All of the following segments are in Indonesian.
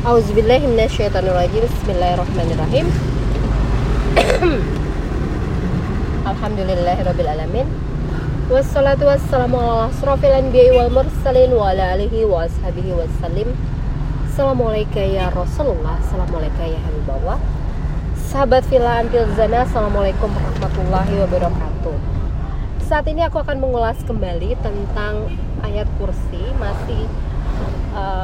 Auzubillahi minasyaitonirrajim. Bismillahirrahmanirrahim. Alhamdulillahirrabbilalamin. Wassalatu wassalamu ala asyrofil anbiya'i wal mursalin wa ala alihi wa ashabihi wassalim. Assalamualaikum ya Rasulullah, assalamualaikum ya Habibullah. Sahabat Villa Antil Zana, assalamualaikum warahmatullahi wabarakatuh. Saat ini aku akan mengulas kembali tentang ayat kursi. Masih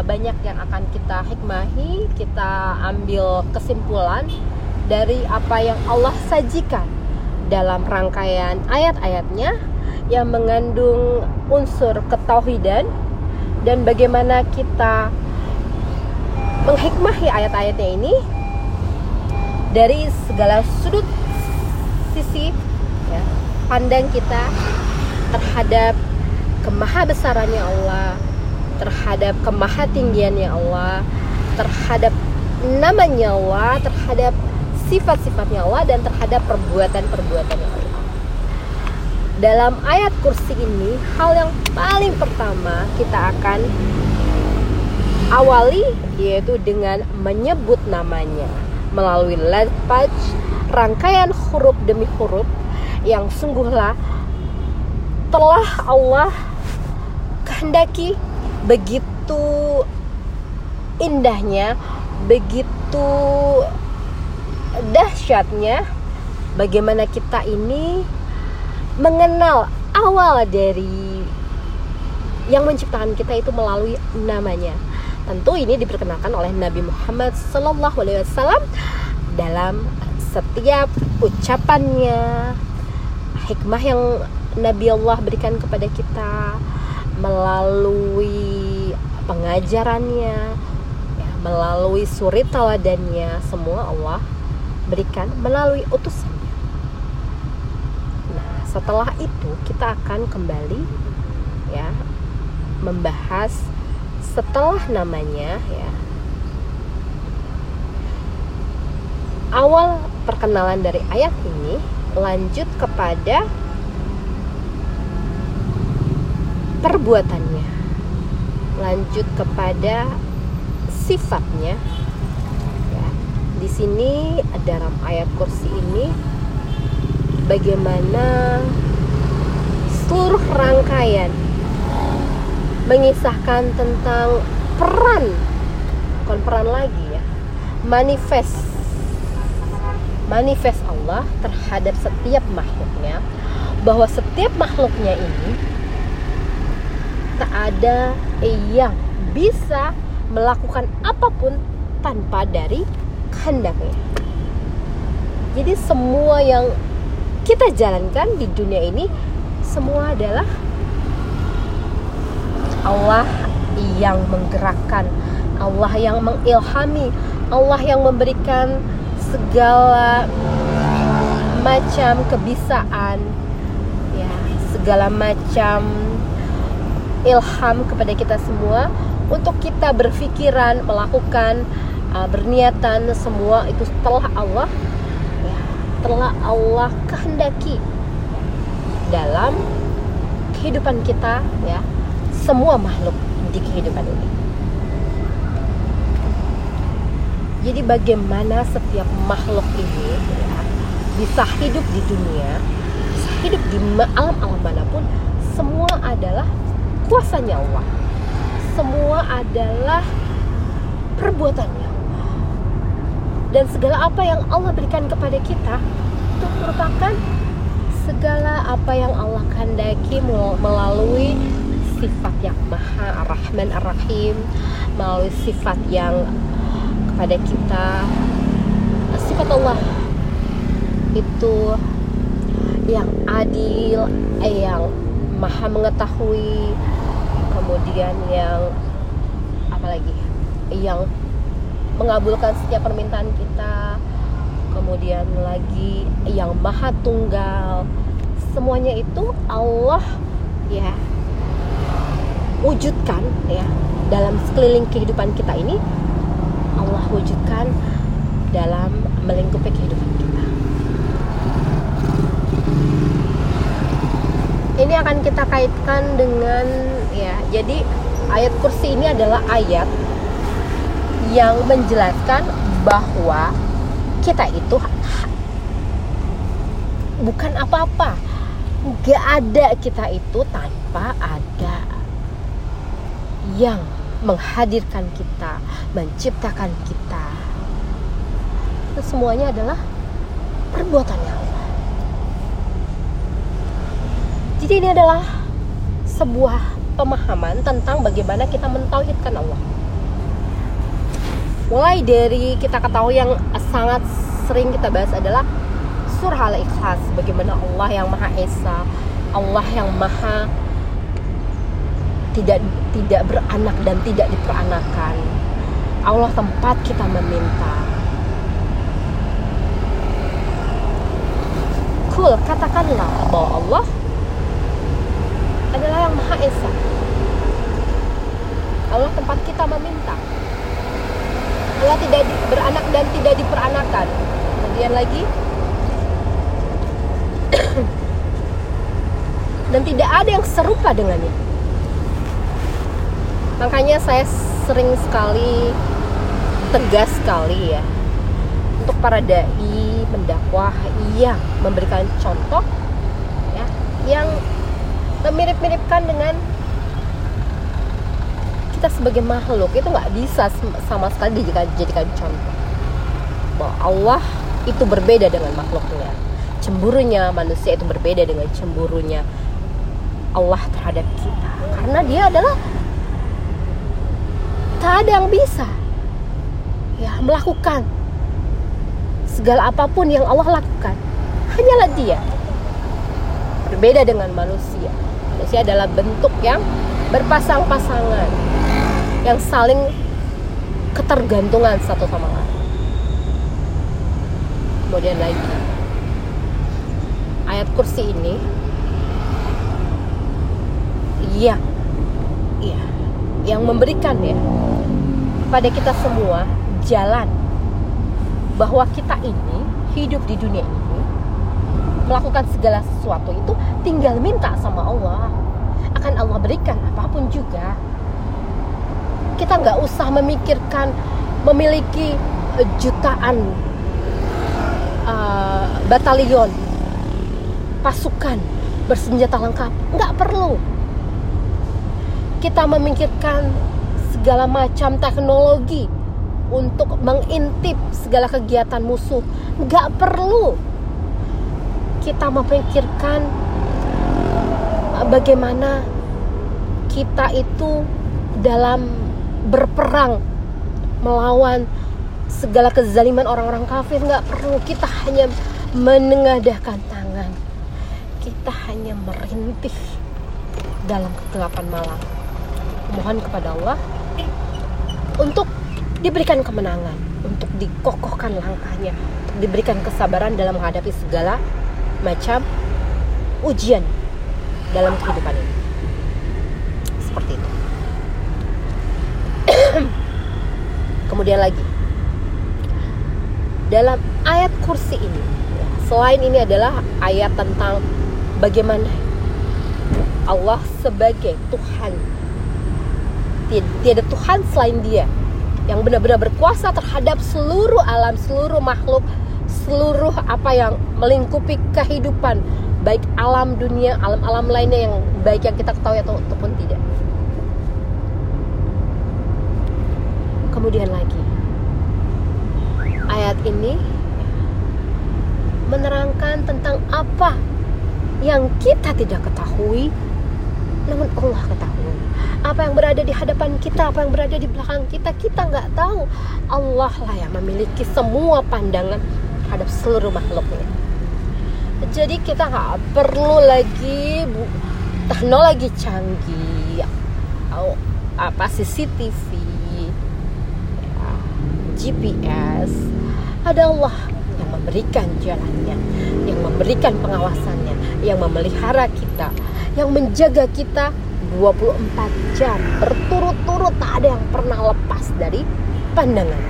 banyak yang akan kita hikmahi, kita ambil kesimpulan dari apa yang Allah sajikan dalam rangkaian ayat-ayatnya yang mengandung unsur ketauhidan, dan bagaimana kita menghikmahi ayat-ayatnya ini dari segala sudut sisi ya, pandang kita terhadap kemahabesarannya Allah, terhadap kemahatinggiannya Allah, terhadap namanya Allah, terhadap sifat-sifatnya Allah, dan terhadap perbuatan-perbuatannya Allah. Dalam ayat kursi ini, hal yang paling pertama kita akan awali yaitu dengan menyebut namanya melalui lafaz rangkaian huruf demi huruf yang sungguhlah telah Allah kehendaki. Begitu indahnya, begitu dahsyatnya bagaimana kita ini mengenal awal dari yang menciptakan kita itu melalui namanya. Tentu ini diperkenalkan oleh Nabi Muhammad SAW dalam setiap ucapannya, hikmah yang Nabi Allah berikan kepada kita melalui pengajarannya ya, melalui suri teladannya, semua Allah berikan melalui utusannya. Nah, setelah itu kita akan kembali ya membahas setelah namanya ya, awal perkenalan dari ayat ini, lanjut kepada perbuatannya, lanjut kepada sifatnya. Ya, di sini dalam ayat kursi ini bagaimana seluruh rangkaian mengisahkan tentang peran manifest Allah terhadap setiap makhluknya, bahwa setiap makhluknya ini tak ada yang bisa melakukan apapun tanpa dari kehendaknya. Jadi semua yang kita jalankan di dunia ini semua adalah Allah yang menggerakkan, Allah yang mengilhami, Allah yang memberikan segala macam kebisaan ya, segala macam ilham kepada kita semua untuk kita berpikiran, melakukan, berniatan. Semua itu telah Allah kehendaki dalam kehidupan kita ya, semua makhluk di kehidupan ini. Jadi bagaimana setiap makhluk ini ya, bisa hidup di dunia, bisa hidup di alam-alam manapun, semua adalah kuasanya Allah, semua adalah perbuatannya Allah, dan segala apa yang Allah berikan kepada kita itu merupakan segala apa yang Allah kehendaki melalui sifat yang Maha Ar-Rahman Ar-Rahim, melalui sifat yang kepada kita, sifat Allah itu yang adil, yang Maha mengetahui, kemudian yang apalagi yang mengabulkan setiap permintaan kita, kemudian lagi yang Maha Tunggal. Semuanya itu Allah ya wujudkan ya dalam sekeliling kehidupan kita ini, Allah wujudkan dalam melingkupi kehidupan kita. Ini akan kita kaitkan dengan ya, jadi ayat kursi ini adalah ayat yang menjelaskan bahwa kita itu bukan apa-apa. Gak ada, kita itu tanpa ada yang menghadirkan kita, menciptakan kita. Itu semuanya adalah perbuatan Allah. Jadi ini adalah sebuah pemahaman tentang bagaimana kita mentauhidkan Allah. Mulai dari kita ketahui yang sangat sering kita bahas adalah Surah Al-Ikhlas, bagaimana Allah yang Maha Esa, Allah yang Maha tidak beranak dan tidak diperanakan. Allah tempat kita meminta. Kul, katakanlah bahwa Allah adalah yang Maha Esa, Allah tempat kita meminta, Allah tidak beranak dan tidak diperanakan. Kemudian lagi, dan tidak ada yang serupa dengannya. Makanya saya sering sekali, tegas sekali ya, untuk para dai, pendakwah yang memberikan contoh ya, yang memirip-miripkan dengan kita sebagai makhluk, itu gak bisa sama sekali dijadikan contoh. Bahwa Allah itu berbeda dengan makhluknya, cemburunya manusia itu berbeda dengan cemburunya Allah terhadap kita, karena dia adalah tak ada yang bisa ya melakukan segala apapun yang Allah lakukan, hanyalah dia. Berbeda dengan manusia, manusia adalah bentuk yang berpasang-pasangan, yang saling ketergantungan satu sama lain. Kemudian lagi, ayat kursi ini yang memberikan ya kepada kita semua jalan bahwa kita ini hidup di dunia ini, melakukan segala sesuatu itu tinggal minta sama Allah, akan Allah berikan apapun juga. Kita nggak usah memikirkan memiliki jutaan batalion, pasukan bersenjata lengkap, nggak perlu. Kita memikirkan segala macam teknologi untuk mengintip segala kegiatan musuh, nggak perlu. Kita memikirkan bagaimana kita itu dalam berperang melawan segala kezaliman orang-orang kafir, nggak perlu. Kita hanya menengadahkan tangan, kita hanya merintih dalam kegelapan malam, mohon kepada Allah untuk diberikan kemenangan, untuk dikokohkan langkahnya, untuk diberikan kesabaran dalam menghadapi segala macam ujian dalam kehidupan ini. Seperti itu. Kemudian lagi, dalam ayat kursi ini, selain ini adalah ayat tentang bagaimana Allah sebagai Tuhan, tiada Tuhan selain Dia, yang benar-benar berkuasa terhadap seluruh alam, seluruh makhluk, seluruh apa yang melingkupi kehidupan, baik alam dunia, alam-alam lainnya yang baik yang kita ketahui ataupun tidak. Kemudian lagi, ayat ini menerangkan tentang apa yang kita tidak ketahui, namun Allah ketahui. Apa yang berada di hadapan kita, apa yang berada di belakang kita, kita nggak tahu. Allah lah yang memiliki semua pandangan terhadap seluruh makhluknya. Jadi kita nggak perlu lagi teknologi canggih, apa CCTV, ya, GPS. Ada Allah yang memberikan jalannya, yang memberikan pengawasannya, yang memelihara kita, yang menjaga kita 24 jam berturut-turut, tak ada yang pernah lepas dari pandangan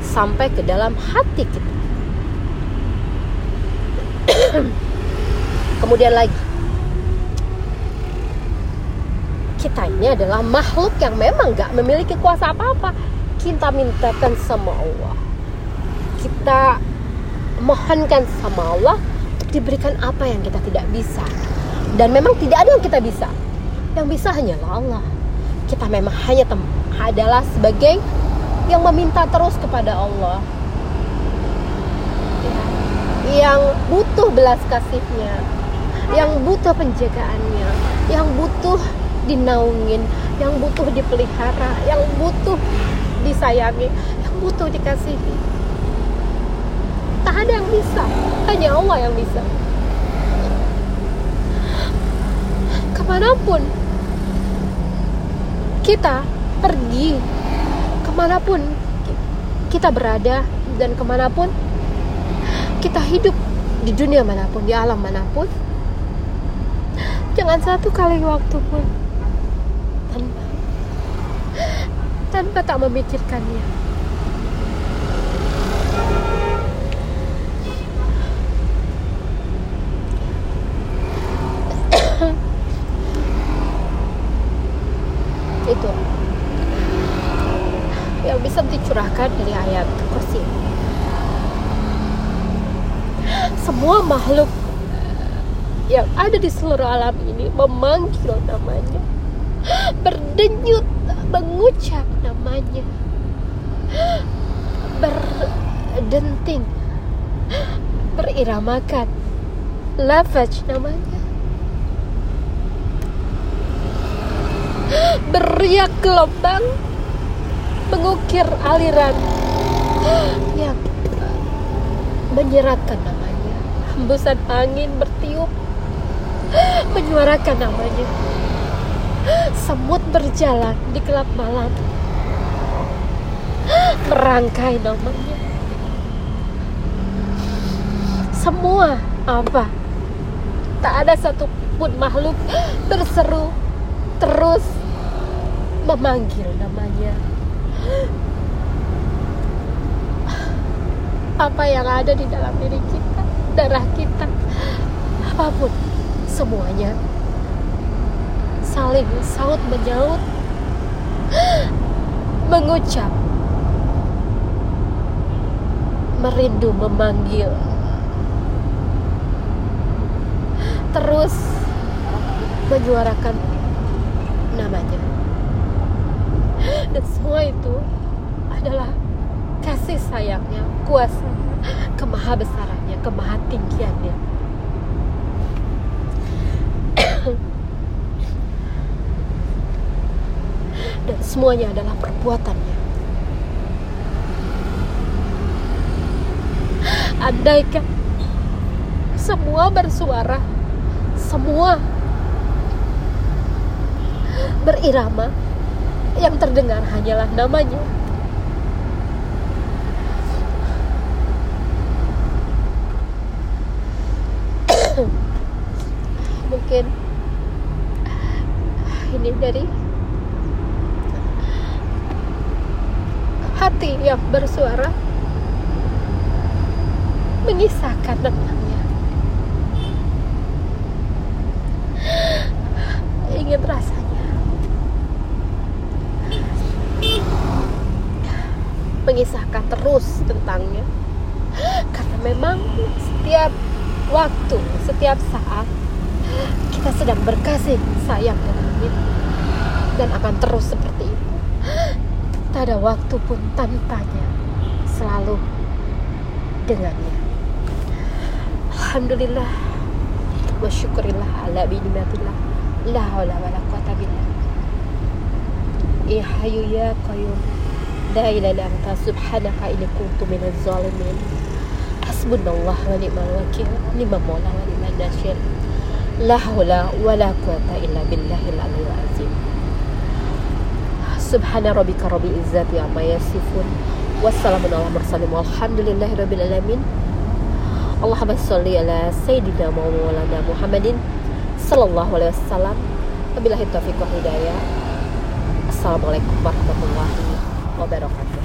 sampai ke dalam hati kita. Kemudian lagi, kita ini adalah makhluk yang memang gak memiliki kuasa apa-apa. kita mintakan sama Allah, kita mohonkan sama Allah untuk diberikan apa yang kita tidak bisa. Dan memang tidak ada yang kita bisa, yang bisa hanyalah Allah. Kita memang hanya adalah sebagai yang meminta terus kepada Allah, yang butuh belas kasihnya, yang butuh penjagaannya, yang butuh dinaungin, yang butuh dipelihara, yang butuh disayangi, yang butuh dikasihi. Tak ada yang bisa, hanya Allah yang bisa. Kemanapun kita pergi, kemanapun kita berada, dan kemanapun kita hidup, di dunia manapun, di alam manapun, jangan satu kali waktu pun tanpa tak memikirkannya. Itu yang bisa dicurahkan dari ayat kursi. Semua makhluk yang ada di seluruh alam ini memanggil namanya, berdenyut mengucap namanya, berdenting beriramakan lafaz namanya, beriak gelombang mengukir aliran yang menyeratkan namanya, hembusan angin bertiup menyuarakan namanya, semut berjalan di gelap malam merangkai namanya. Semua apa, tak ada satupun makhluk berseru terus memanggil namanya. Apa yang ada di dalam diri kita, darah kita, apapun, semuanya saling saut menyaut mengucap merindu memanggil terus menyuarakan namanya. Dan semua itu adalah kasih sayangnya, kuasa kemahabesarannya, kemahatinggiannya. Dan semuanya adalah perbuatannya. Andaikan semua bersuara, semua berirama, yang terdengar hanyalah namanya. Mungkin ini dari hati yang bersuara mengisahkan namanya, ingin rasanya mengisahkan terus tentangnya, karena memang setiap waktu, setiap saat kita sedang berkasih sayang dan begitu, dan akan terus seperti itu. Tak ada waktu pun tanpanya, selalu dengannya. Alhamdulillah wa syukurillah ala bi'nimatillah la haula wala quwata billah. Ya hayyu ya qayyum la ilaha illa anta subhanaka inni kuntu minaz zalimin. Hasbunallahu wa ni'mal wakil, ni'mal maula wa ni'man nasir. La haula wala quwata illa billahil aliyyil azim. Subhana rabbika rabbil izzati amma yasifun. Wassalamun ala mursalin walhamdulillahi rabbil alamin. Allahumma sholli ala sayyidina maulana Muhammadin sallallahu alaihi wasallam. Wabillahi taufiq wal hidayah. Assalamualaikum warahmatullahi wabarakatuh.